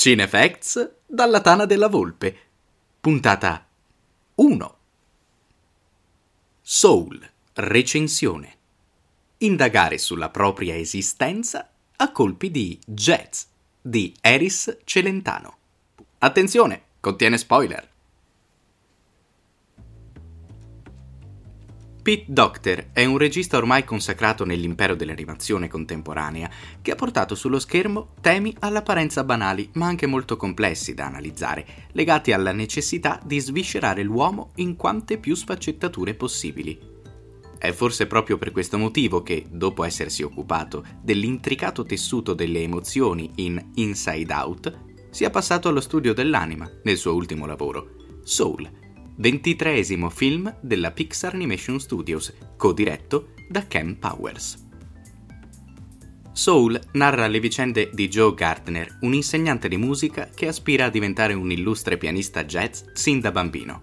Cinefacts dalla Tana della Volpe, puntata 1. Soul, recensione. Indagare sulla propria esistenza a colpi di jazz di Eris Celentano. Attenzione, contiene spoiler. Pete Docter è un regista ormai consacrato nell'impero dell'animazione contemporanea, che ha portato sullo schermo temi all'apparenza banali ma anche molto complessi da analizzare, legati alla necessità di sviscerare l'uomo in quante più sfaccettature possibili. È forse proprio per questo motivo che, dopo essersi occupato dell'intricato tessuto delle emozioni in Inside Out, sia passato allo studio dell'anima nel suo ultimo lavoro, Soul, 23° film della Pixar Animation Studios, co-diretto da Ken Powers. Soul narra le vicende di Joe Gardner, un insegnante di musica che aspira a diventare un illustre pianista jazz sin da bambino.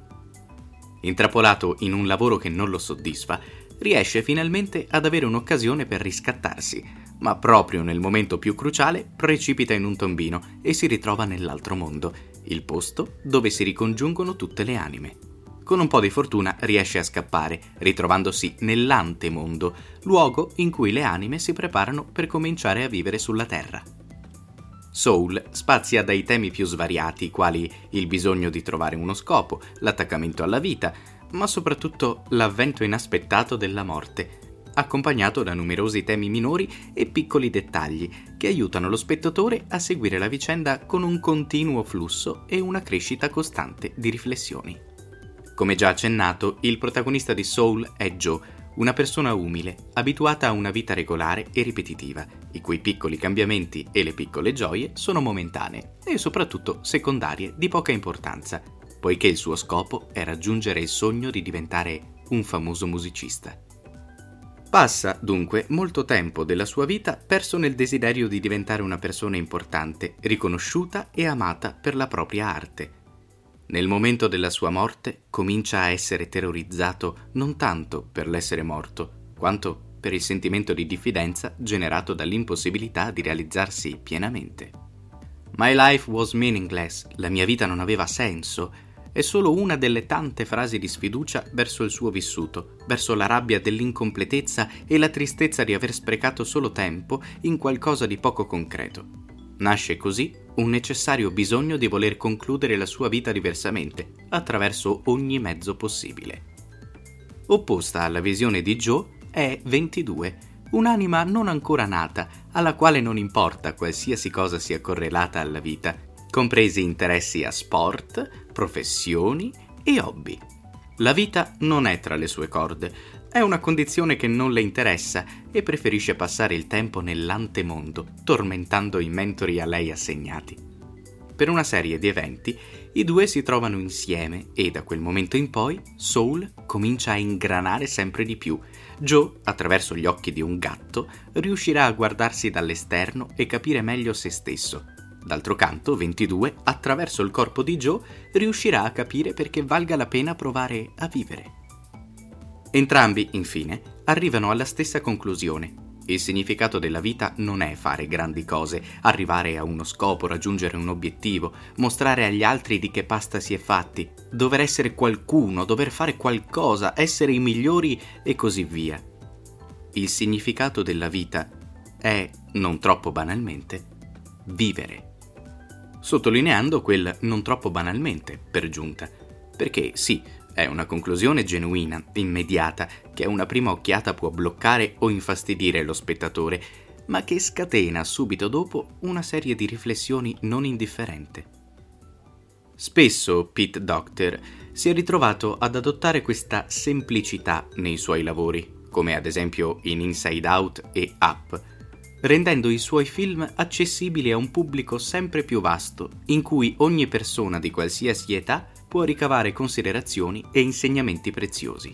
Intrappolato in un lavoro che non lo soddisfa, riesce finalmente ad avere un'occasione per riscattarsi, ma proprio nel momento più cruciale precipita in un tombino e si ritrova nell'altro mondo, il posto dove si ricongiungono tutte le anime. Con un po' di fortuna riesce a scappare, ritrovandosi nell'antemondo, luogo in cui le anime si preparano per cominciare a vivere sulla Terra. Soul spazia dai temi più svariati, quali il bisogno di trovare uno scopo, l'attaccamento alla vita, ma soprattutto l'avvento inaspettato della morte, accompagnato da numerosi temi minori e piccoli dettagli che aiutano lo spettatore a seguire la vicenda con un continuo flusso e una crescita costante di riflessioni. Come già accennato, il protagonista di Soul è Joe, una persona umile, abituata a una vita regolare e ripetitiva, i cui piccoli cambiamenti e le piccole gioie sono momentanee e soprattutto secondarie di poca importanza, poiché il suo scopo è raggiungere il sogno di diventare un famoso musicista. Passa, dunque, molto tempo della sua vita perso nel desiderio di diventare una persona importante, riconosciuta e amata per la propria arte. Nel momento della sua morte comincia a essere terrorizzato non tanto per l'essere morto, quanto per il sentimento di diffidenza generato dall'impossibilità di realizzarsi pienamente. My life was meaningless, la mia vita non aveva senso, è solo una delle tante frasi di sfiducia verso il suo vissuto, verso la rabbia dell'incompletezza e la tristezza di aver sprecato solo tempo in qualcosa di poco concreto. Nasce così un necessario bisogno di voler concludere la sua vita diversamente, attraverso ogni mezzo possibile. Opposta alla visione di Joe è 22, un'anima non ancora nata, alla quale non importa qualsiasi cosa sia correlata alla vita, compresi interessi a sport, professioni e hobby. La vita non è tra le sue corde, è una condizione che non le interessa e preferisce passare il tempo nell'antemondo, tormentando i mentori a lei assegnati. Per una serie di eventi, i due si trovano insieme e da quel momento in poi Soul comincia a ingranare sempre di più. Joe, attraverso gli occhi di un gatto, riuscirà a guardarsi dall'esterno e capire meglio se stesso. D'altro canto, 22, attraverso il corpo di Joe, riuscirà a capire perché valga la pena provare a vivere. Entrambi, infine, arrivano alla stessa conclusione. Il significato della vita non è fare grandi cose, arrivare a uno scopo, raggiungere un obiettivo, mostrare agli altri di che pasta si è fatti, dover essere qualcuno, dover fare qualcosa, essere i migliori e così via. Il significato della vita è, non troppo banalmente, vivere. Sottolineando quel non troppo banalmente, per giunta, perché sì, è una conclusione genuina, immediata, che a una prima occhiata può bloccare o infastidire lo spettatore, ma che scatena subito dopo una serie di riflessioni non indifferente. Spesso Pete Docter si è ritrovato ad adottare questa semplicità nei suoi lavori, come ad esempio in Inside Out e Up, rendendo i suoi film accessibili a un pubblico sempre più vasto, in cui ogni persona di qualsiasi età può ricavare considerazioni e insegnamenti preziosi.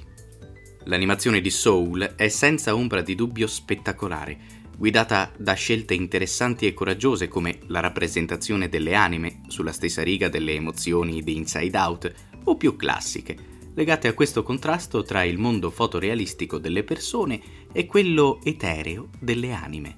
L'animazione di Soul è senza ombra di dubbio spettacolare, guidata da scelte interessanti e coraggiose come la rappresentazione delle anime sulla stessa riga delle emozioni di Inside Out, o più classiche, legate a questo contrasto tra il mondo fotorealistico delle persone e quello etereo delle anime.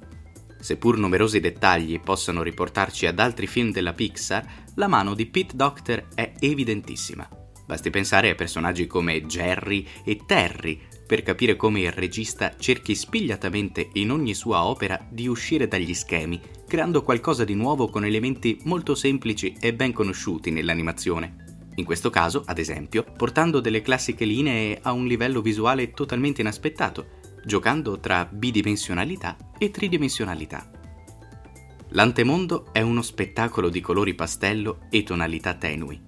seppur numerosi dettagli possono riportarci ad altri film della Pixar, la mano di Pete Docter è evidentissima. Basti pensare a personaggi come Jerry e Terry per capire come il regista cerchi spigliatamente in ogni sua opera di uscire dagli schemi, creando qualcosa di nuovo con elementi molto semplici e ben conosciuti nell'animazione. In questo caso, ad esempio, portando delle classiche linee a un livello visuale totalmente inaspettato, giocando tra bidimensionalità e tridimensionalità. L'antemondo è uno spettacolo di colori pastello e tonalità tenui.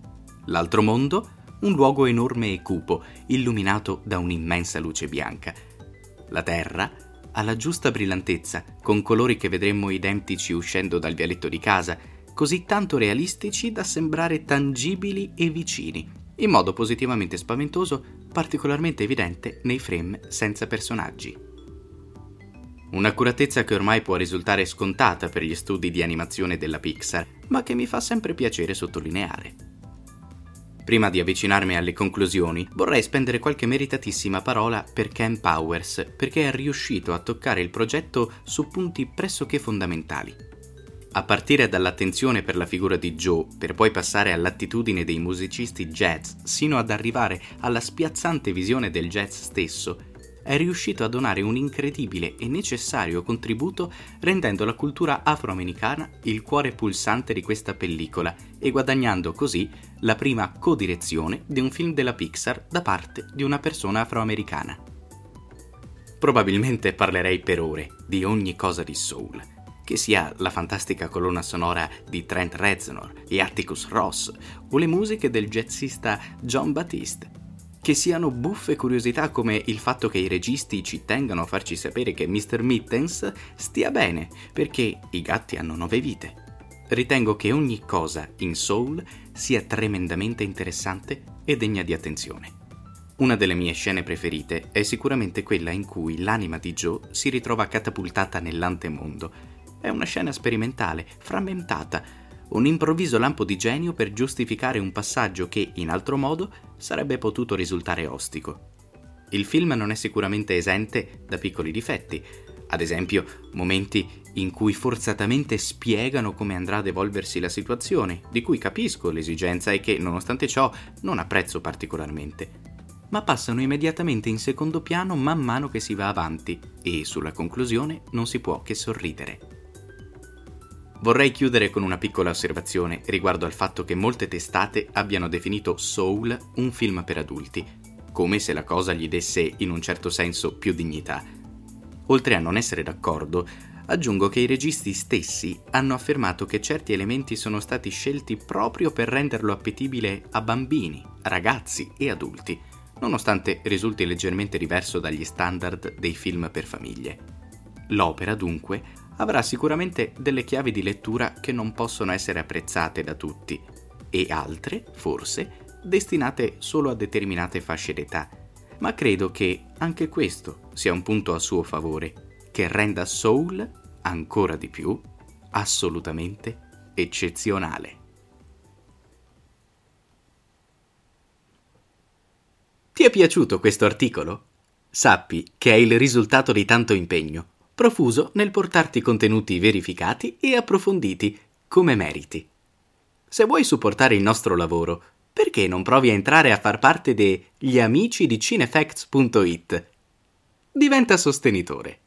L'altro mondo, un luogo enorme e cupo, illuminato da un'immensa luce bianca. La Terra ha la giusta brillantezza, con colori che vedremmo identici uscendo dal vialetto di casa, così tanto realistici da sembrare tangibili e vicini, in modo positivamente spaventoso, particolarmente evidente nei frame senza personaggi. Un'accuratezza che ormai può risultare scontata per gli studi di animazione della Pixar, ma che mi fa sempre piacere sottolineare. Prima di avvicinarmi alle conclusioni, vorrei spendere qualche meritatissima parola per Ken Powers, perché è riuscito a toccare il progetto su punti pressoché fondamentali. A partire dall'attenzione per la figura di Joe, per poi passare all'attitudine dei musicisti jazz, sino ad arrivare alla spiazzante visione del jazz stesso, è riuscito a donare un incredibile e necessario contributo rendendo la cultura afroamericana il cuore pulsante di questa pellicola e guadagnando così la prima codirezione di un film della Pixar da parte di una persona afroamericana. Probabilmente parlerei per ore di ogni cosa di Soul, che sia la fantastica colonna sonora di Trent Reznor e Atticus Ross o le musiche del jazzista John Batiste, che siano buffe curiosità come il fatto che i registi ci tengano a farci sapere che Mr. Mittens stia bene perché i gatti hanno 9 vite. Ritengo che ogni cosa in Soul sia tremendamente interessante e degna di attenzione. Una delle mie scene preferite è sicuramente quella in cui l'anima di Joe si ritrova catapultata nell'antemondo. È una scena sperimentale, frammentata, un improvviso lampo di genio per giustificare un passaggio che, in altro modo, sarebbe potuto risultare ostico. Il film non è sicuramente esente da piccoli difetti, ad esempio momenti in cui forzatamente spiegano come andrà ad evolversi la situazione, di cui capisco l'esigenza e che, nonostante ciò, non apprezzo particolarmente, ma passano immediatamente in secondo piano man mano che si va avanti e, sulla conclusione, non si può che sorridere. Vorrei chiudere con una piccola osservazione riguardo al fatto che molte testate abbiano definito Soul un film per adulti, come se la cosa gli desse in un certo senso più dignità. Oltre a non essere d'accordo, aggiungo che i registi stessi hanno affermato che certi elementi sono stati scelti proprio per renderlo appetibile a bambini, ragazzi e adulti, nonostante risulti leggermente diverso dagli standard dei film per famiglie. L'opera, dunque, avrà sicuramente delle chiavi di lettura che non possono essere apprezzate da tutti e altre, forse, destinate solo a determinate fasce d'età, ma credo che anche questo sia un punto a suo favore, che renda Soul, ancora di più, assolutamente eccezionale. Ti è piaciuto questo articolo? Sappi che è il risultato di tanto impegno, profuso nel portarti contenuti verificati e approfonditi, come meriti. Se vuoi supportare il nostro lavoro, perché non provi a entrare a far parte degli amici di Cinefacts.it? Diventa sostenitore.